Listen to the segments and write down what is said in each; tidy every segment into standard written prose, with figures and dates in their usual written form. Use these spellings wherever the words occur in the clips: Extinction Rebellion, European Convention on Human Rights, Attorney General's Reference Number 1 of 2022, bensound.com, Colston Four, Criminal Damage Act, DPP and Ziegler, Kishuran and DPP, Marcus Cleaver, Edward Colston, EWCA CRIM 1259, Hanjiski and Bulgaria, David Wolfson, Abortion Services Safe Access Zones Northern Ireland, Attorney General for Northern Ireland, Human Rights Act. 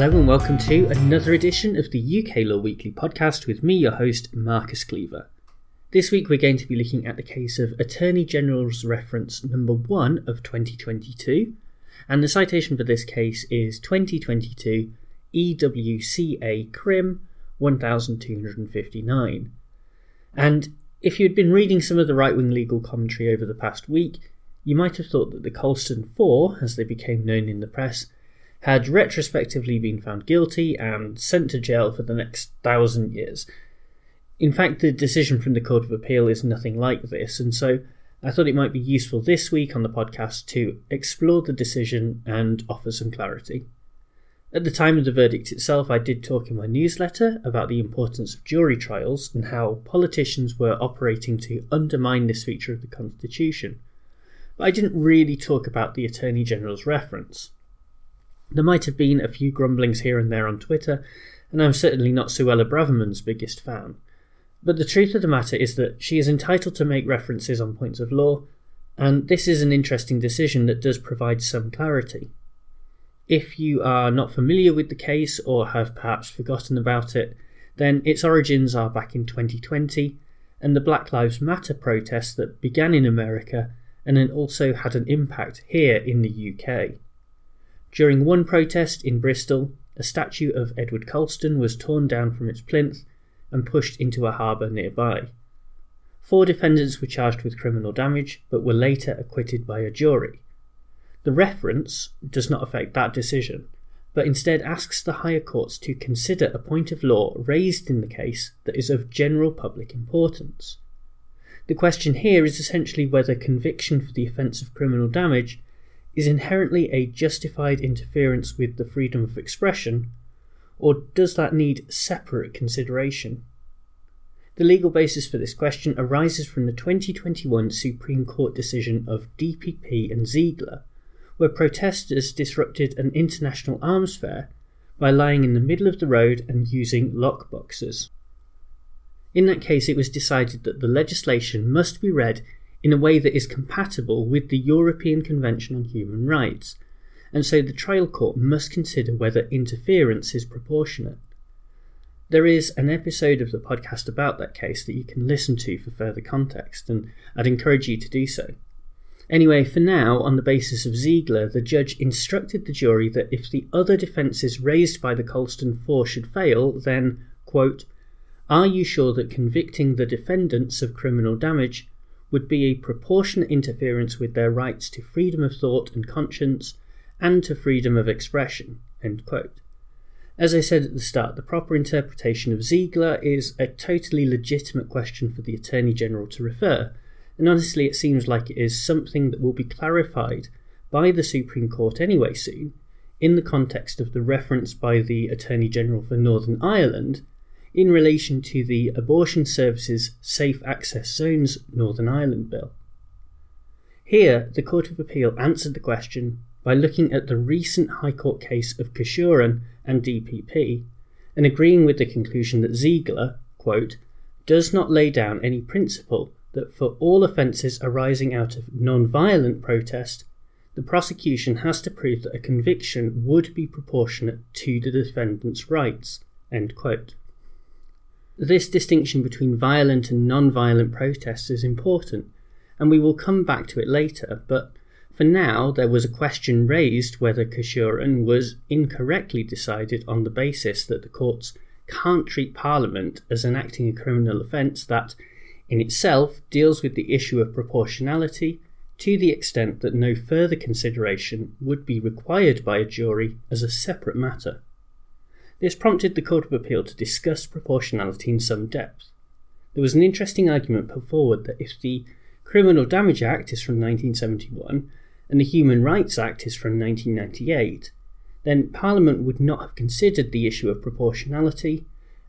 Hello and welcome to another edition of the UK Law Weekly podcast with me, your host, Marcus Cleaver. This week we're going to be looking at the case of Attorney General's Reference Number 1 of 2022, and the citation for this case is 2022 EWCA CRIM 1259. And if you had been reading some of the right-wing legal commentary over the past week, you might have thought that the Colston Four, as they became known in the press, had retrospectively been found guilty and sent to jail for the next 1,000 years. In fact, the decision from the Court of Appeal is nothing like this, and so I thought it might be useful this week on the podcast to explore the decision and offer some clarity. At the time of the verdict itself, I did talk in my newsletter about the importance of jury trials and how politicians were operating to undermine this feature of the Constitution, but I didn't really talk about the Attorney General's reference. There might have been a few grumblings here and there on Twitter, and I'm certainly not Suella Braverman's biggest fan. But the truth of the matter is that she is entitled to make references on points of law, and this is an interesting decision that does provide some clarity. If you are not familiar with the case or have perhaps forgotten about it, then its origins are back in 2020, and the Black Lives Matter protests that began in America and then also had an impact here in the UK. During one protest in Bristol, a statue of Edward Colston was torn down from its plinth and pushed into a harbour nearby. 4 defendants were charged with criminal damage, but were later acquitted by a jury. The reference does not affect that decision, but instead asks the higher courts to consider a point of law raised in the case that is of general public importance. The question here is essentially whether conviction for the offence of criminal damage is inherently a justified interference with the freedom of expression, or does that need separate consideration? The legal basis for this question arises from the 2021 Supreme Court decision of DPP and Ziegler, where protesters disrupted an international arms fair by lying in the middle of the road and using lockboxes. In that case, it was decided that the legislation must be read in a way that is compatible with the European Convention on Human Rights, and so the trial court must consider whether interference is proportionate. There is an episode of the podcast about that case that you can listen to for further context, and I'd encourage you to do so. Anyway, for now, on the basis of Ziegler, the judge instructed the jury that if the other defences raised by the Colston Four should fail, then, quote, "Are you sure that convicting the defendants of criminal damage would be a proportionate interference with their rights to freedom of thought and conscience and to freedom of expression?" End quote. As I said at the start, the proper interpretation of Ziegler is a totally legitimate question for the Attorney General to refer, and honestly it seems like it is something that will be clarified by the Supreme Court anyway soon, in the context of the reference by the Attorney General for Northern Ireland in relation to the Abortion Services Safe Access Zones Northern Ireland Bill. Here, the Court of Appeal answered the question by looking at the recent High Court case of Kishuran and DPP and agreeing with the conclusion that Ziegler, quote, "does not lay down any principle that for all offences arising out of non-violent protest, the prosecution has to prove that a conviction would be proportionate to the defendant's rights," end quote. This distinction between violent and non-violent protests is important, and we will come back to it later, but for now there was a question raised whether Kishuran was incorrectly decided on the basis that the courts can't treat Parliament as enacting a criminal offence that, in itself, deals with the issue of proportionality to the extent that no further consideration would be required by a jury as a separate matter. This prompted the Court of Appeal to discuss proportionality in some depth. There was an interesting argument put forward that if the Criminal Damage Act is from 1971 and the Human Rights Act is from 1998, then Parliament would not have considered the issue of proportionality,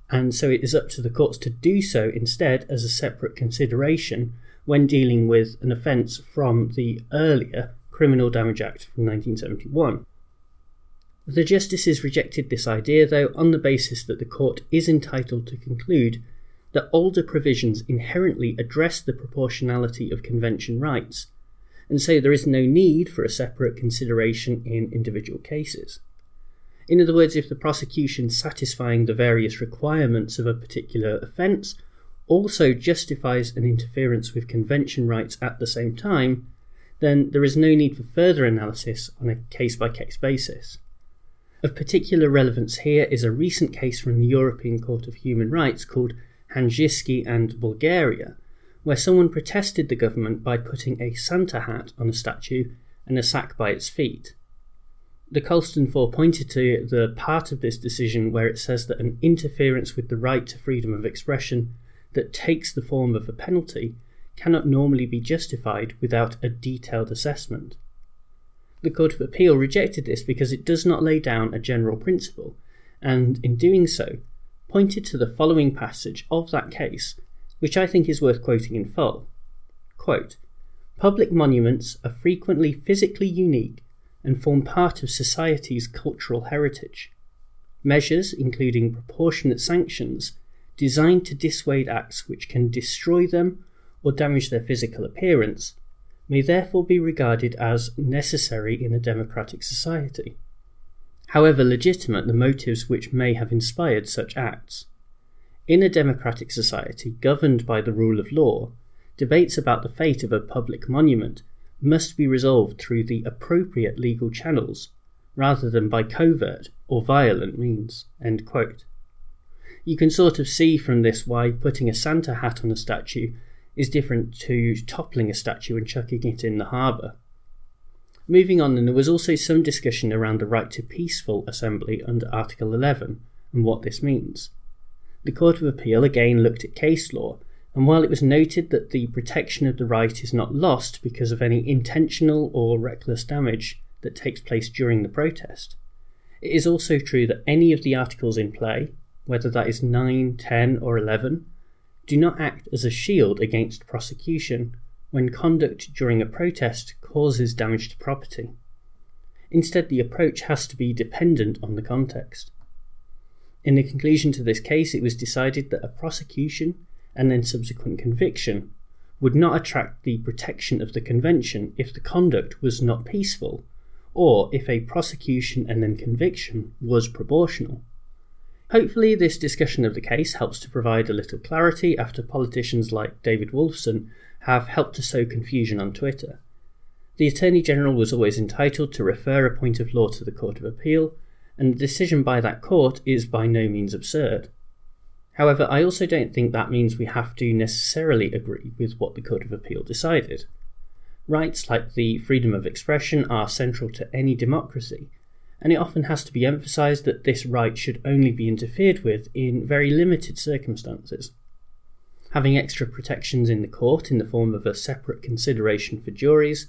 and so it is up to the courts to do so instead as a separate consideration when dealing with an offence from the earlier Criminal Damage Act from 1971. The justices rejected this idea, though, on the basis that the court is entitled to conclude that older provisions inherently address the proportionality of convention rights, and so there is no need for a separate consideration in individual cases. In other words, if the prosecution satisfying the various requirements of a particular offence also justifies an interference with convention rights at the same time, then there is no need for further analysis on a case-by-case basis. Of particular relevance here is a recent case from the European Court of Human Rights called Hanjiski and Bulgaria, where someone protested the government by putting a Santa hat on a statue and a sack by its feet. The Colston Four pointed to the part of this decision where it says that an interference with the right to freedom of expression that takes the form of a penalty cannot normally be justified without a detailed assessment. The Court of Appeal rejected this because it does not lay down a general principle, and in doing so, pointed to the following passage of that case, which I think is worth quoting in full. Quote, "Public monuments are frequently physically unique and form part of society's cultural heritage. Measures, including proportionate sanctions, designed to dissuade acts which can destroy them or damage their physical appearance, may therefore be regarded as necessary in a democratic society, however legitimate the motives which may have inspired such acts. In a democratic society governed by the rule of law, debates about the fate of a public monument must be resolved through the appropriate legal channels, rather than by covert or violent means." End quote. You can sort of see from this why putting a Santa hat on a statue is different to toppling a statue and chucking it in the harbour. Moving on, then, there was also some discussion around the right to peaceful assembly under Article 11 and what this means. The Court of Appeal again looked at case law, and while it was noted that the protection of the right is not lost because of any intentional or reckless damage that takes place during the protest, it is also true that any of the articles in play, whether that is 9, 10 or 11, do not act as a shield against prosecution when conduct during a protest causes damage to property. Instead, the approach has to be dependent on the context. In the conclusion to this case, it was decided that a prosecution and then subsequent conviction would not attract the protection of the convention if the conduct was not peaceful, or if a prosecution and then conviction was proportional. Hopefully this discussion of the case helps to provide a little clarity after politicians like David Wolfson have helped to sow confusion on Twitter. The Attorney General was always entitled to refer a point of law to the Court of Appeal, and the decision by that court is by no means absurd. However, I also don't think that means we have to necessarily agree with what the Court of Appeal decided. Rights like the freedom of expression are central to any democracy, and it often has to be emphasised that this right should only be interfered with in very limited circumstances. Having extra protections in the court in the form of a separate consideration for juries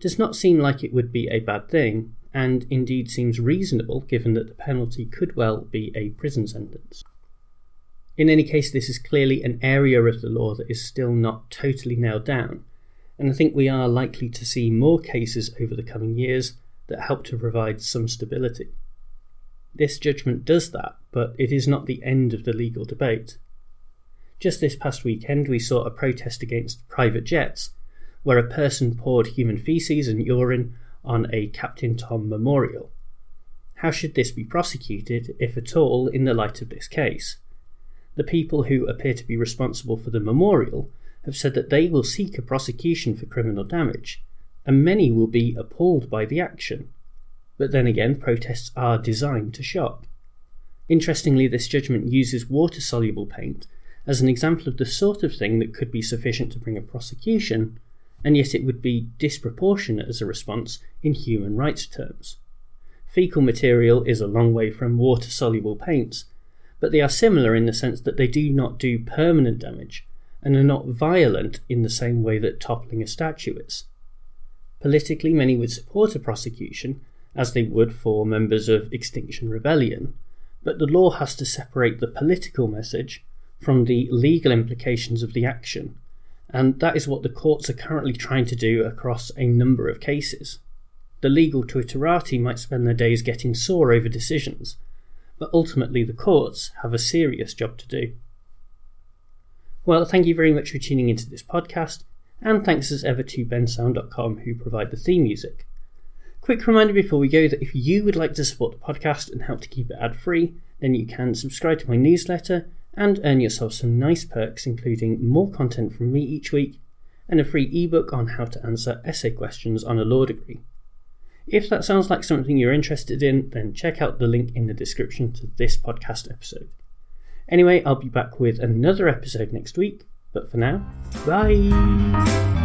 does not seem like it would be a bad thing, and indeed seems reasonable given that the penalty could well be a prison sentence. In any case, this is clearly an area of the law that is still not totally nailed down, and I think we are likely to see more cases over the coming years that help to provide some stability. This judgment does that, but it is not the end of the legal debate. Just this past weekend we saw a protest against private jets, where a person poured human faeces and urine on a Captain Tom memorial. How should this be prosecuted, if at all, in the light of this case? The people who appear to be responsible for the memorial have said that they will seek a prosecution for criminal damage, and many will be appalled by the action. But then again, protests are designed to shock. Interestingly, this judgment uses water-soluble paint as an example of the sort of thing that could be sufficient to bring a prosecution, and yet it would be disproportionate as a response in human rights terms. Fecal material is a long way from water-soluble paints, but they are similar in the sense that they do not do permanent damage and are not violent in the same way that toppling a statue is. Politically, many would support a prosecution, as they would for members of Extinction Rebellion, but the law has to separate the political message from the legal implications of the action, and that is what the courts are currently trying to do across a number of cases. The legal Twitterati might spend their days getting sore over decisions, but ultimately the courts have a serious job to do. Well, thank you very much for tuning into this podcast. And thanks as ever to bensound.com, who provide the theme music. Quick reminder before we go that if you would like to support the podcast and help to keep it ad-free, then you can subscribe to my newsletter and earn yourself some nice perks, including more content from me each week and a free ebook on how to answer essay questions on a law degree. If that sounds like something you're interested in, then check out the link in the description to this podcast episode. Anyway, I'll be back with another episode next week, but for now, bye!